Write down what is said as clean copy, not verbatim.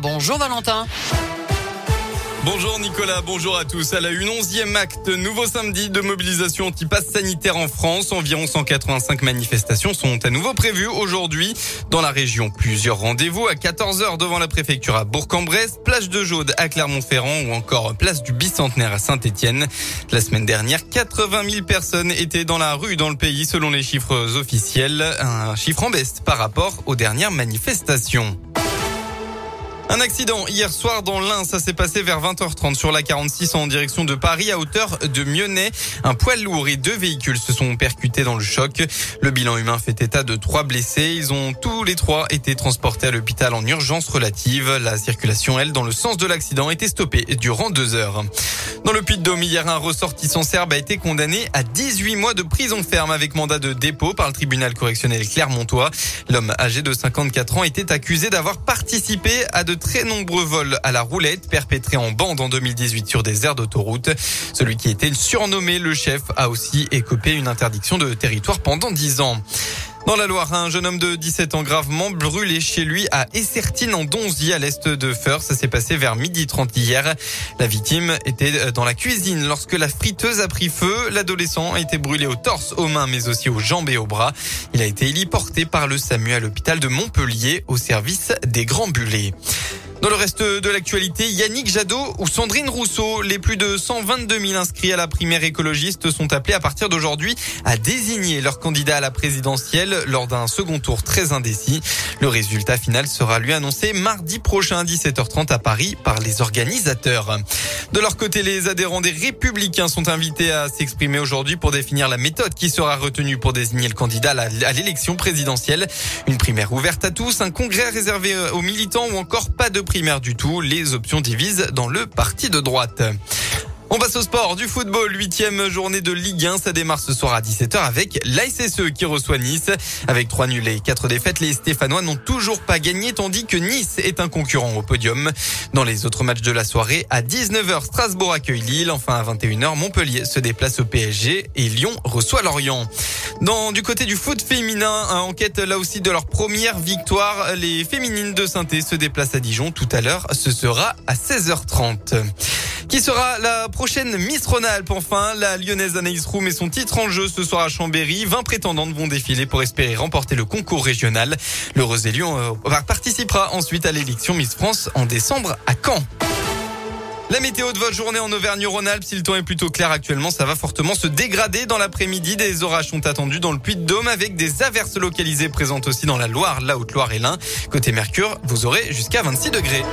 Bonjour Valentin. Bonjour Nicolas, bonjour à tous. À la une, 11e acte, nouveau samedi de mobilisation anti-pass sanitaire en France. Environ 185 manifestations sont à nouveau prévues aujourd'hui dans la région. Plusieurs rendez-vous à 14h devant la préfecture à Bourg-en-Bresse, plage de Jaude à Clermont-Ferrand ou encore place du Bicentenaire à Saint-Etienne. La semaine dernière, 80 000 personnes étaient dans la rue dans le pays selon les chiffres officiels. Un chiffre en baisse par rapport aux dernières manifestations. Un accident hier soir dans l'Ain, ça s'est passé vers 20h30 sur la 46 en direction de Paris à hauteur de Mionnay. Un poids lourd et deux véhicules se sont percutés dans le choc. Le bilan humain fait état de 3 blessés. Ils ont tous les 3 été transportés à l'hôpital en urgence relative. La circulation, elle, dans le sens de l'accident, était stoppée durant 2 heures. Dans le Puy-de-Dôme, hier, un ressortissant serbe a été condamné à 18 mois de prison ferme avec mandat de dépôt par le tribunal correctionnel clermontois. L'homme âgé de 54 ans était accusé d'avoir participé à de très nombreux vols à la roulette perpétrés en bande en 2018 sur des aires d'autoroute. Celui qui était surnommé le chef a aussi écopé une interdiction de territoire pendant 10 ans. Dans la Loire, un jeune homme de 17 ans gravement brûlé chez lui à Essertines-en-Donzy, à l'est de Feurs. Ça s'est passé vers 12h30 hier. La victime était dans la cuisine lorsque la friteuse a pris feu. L'adolescent a été brûlé au torse, aux mains, mais aussi aux jambes et aux bras. Il a été héliporté par le SAMU à l'hôpital de Montpellier au service des grands brûlés. Dans le reste de l'actualité, Yannick Jadot ou Sandrine Rousseau, les plus de 122 000 inscrits à la primaire écologiste sont appelés à partir d'aujourd'hui à désigner leur candidat à la présidentielle lors d'un second tour très indécis. Le résultat final sera lui annoncé mardi prochain à 17h30 à Paris par les organisateurs. De leur côté, les adhérents des Républicains sont invités à s'exprimer aujourd'hui pour définir la méthode qui sera retenue pour désigner le candidat à l'élection présidentielle. Une primaire ouverte à tous, un congrès réservé aux militants ou encore pas de primaire du tout, les options divisent dans le parti de droite. On passe au sport, du football, 8e journée de Ligue 1, ça démarre ce soir à 17h avec l'ASSE qui reçoit Nice. Avec 3 nuls et 4 défaites, les Stéphanois n'ont toujours pas gagné tandis que Nice est un concurrent au podium. Dans les autres matchs de la soirée, à 19h, Strasbourg accueille Lille, enfin à 21h, Montpellier se déplace au PSG et Lyon reçoit Lorient. Du côté du foot féminin, en quête là aussi de leur première victoire, les féminines de Saint-Etienne se déplacent à Dijon tout à l'heure, ce sera à 16h30. Qui sera la prochaine Miss Rhône-Alpes? Enfin, la lyonnaise Anaïs Roux met son titre en jeu ce soir à Chambéry. 20 prétendantes vont défiler pour espérer remporter le concours régional. L'heureuse élue participera ensuite à l'élection Miss France en décembre à Caen. La météo de votre journée en Auvergne-Rhône-Alpes, si le temps est plutôt clair actuellement, ça va fortement se dégrader dans l'après-midi. Des orages sont attendus dans le Puy-de-Dôme avec des averses localisées présentes aussi dans la Loire, la Haute-Loire et l'Ain. Côté Mercure, vous aurez jusqu'à 26 degrés.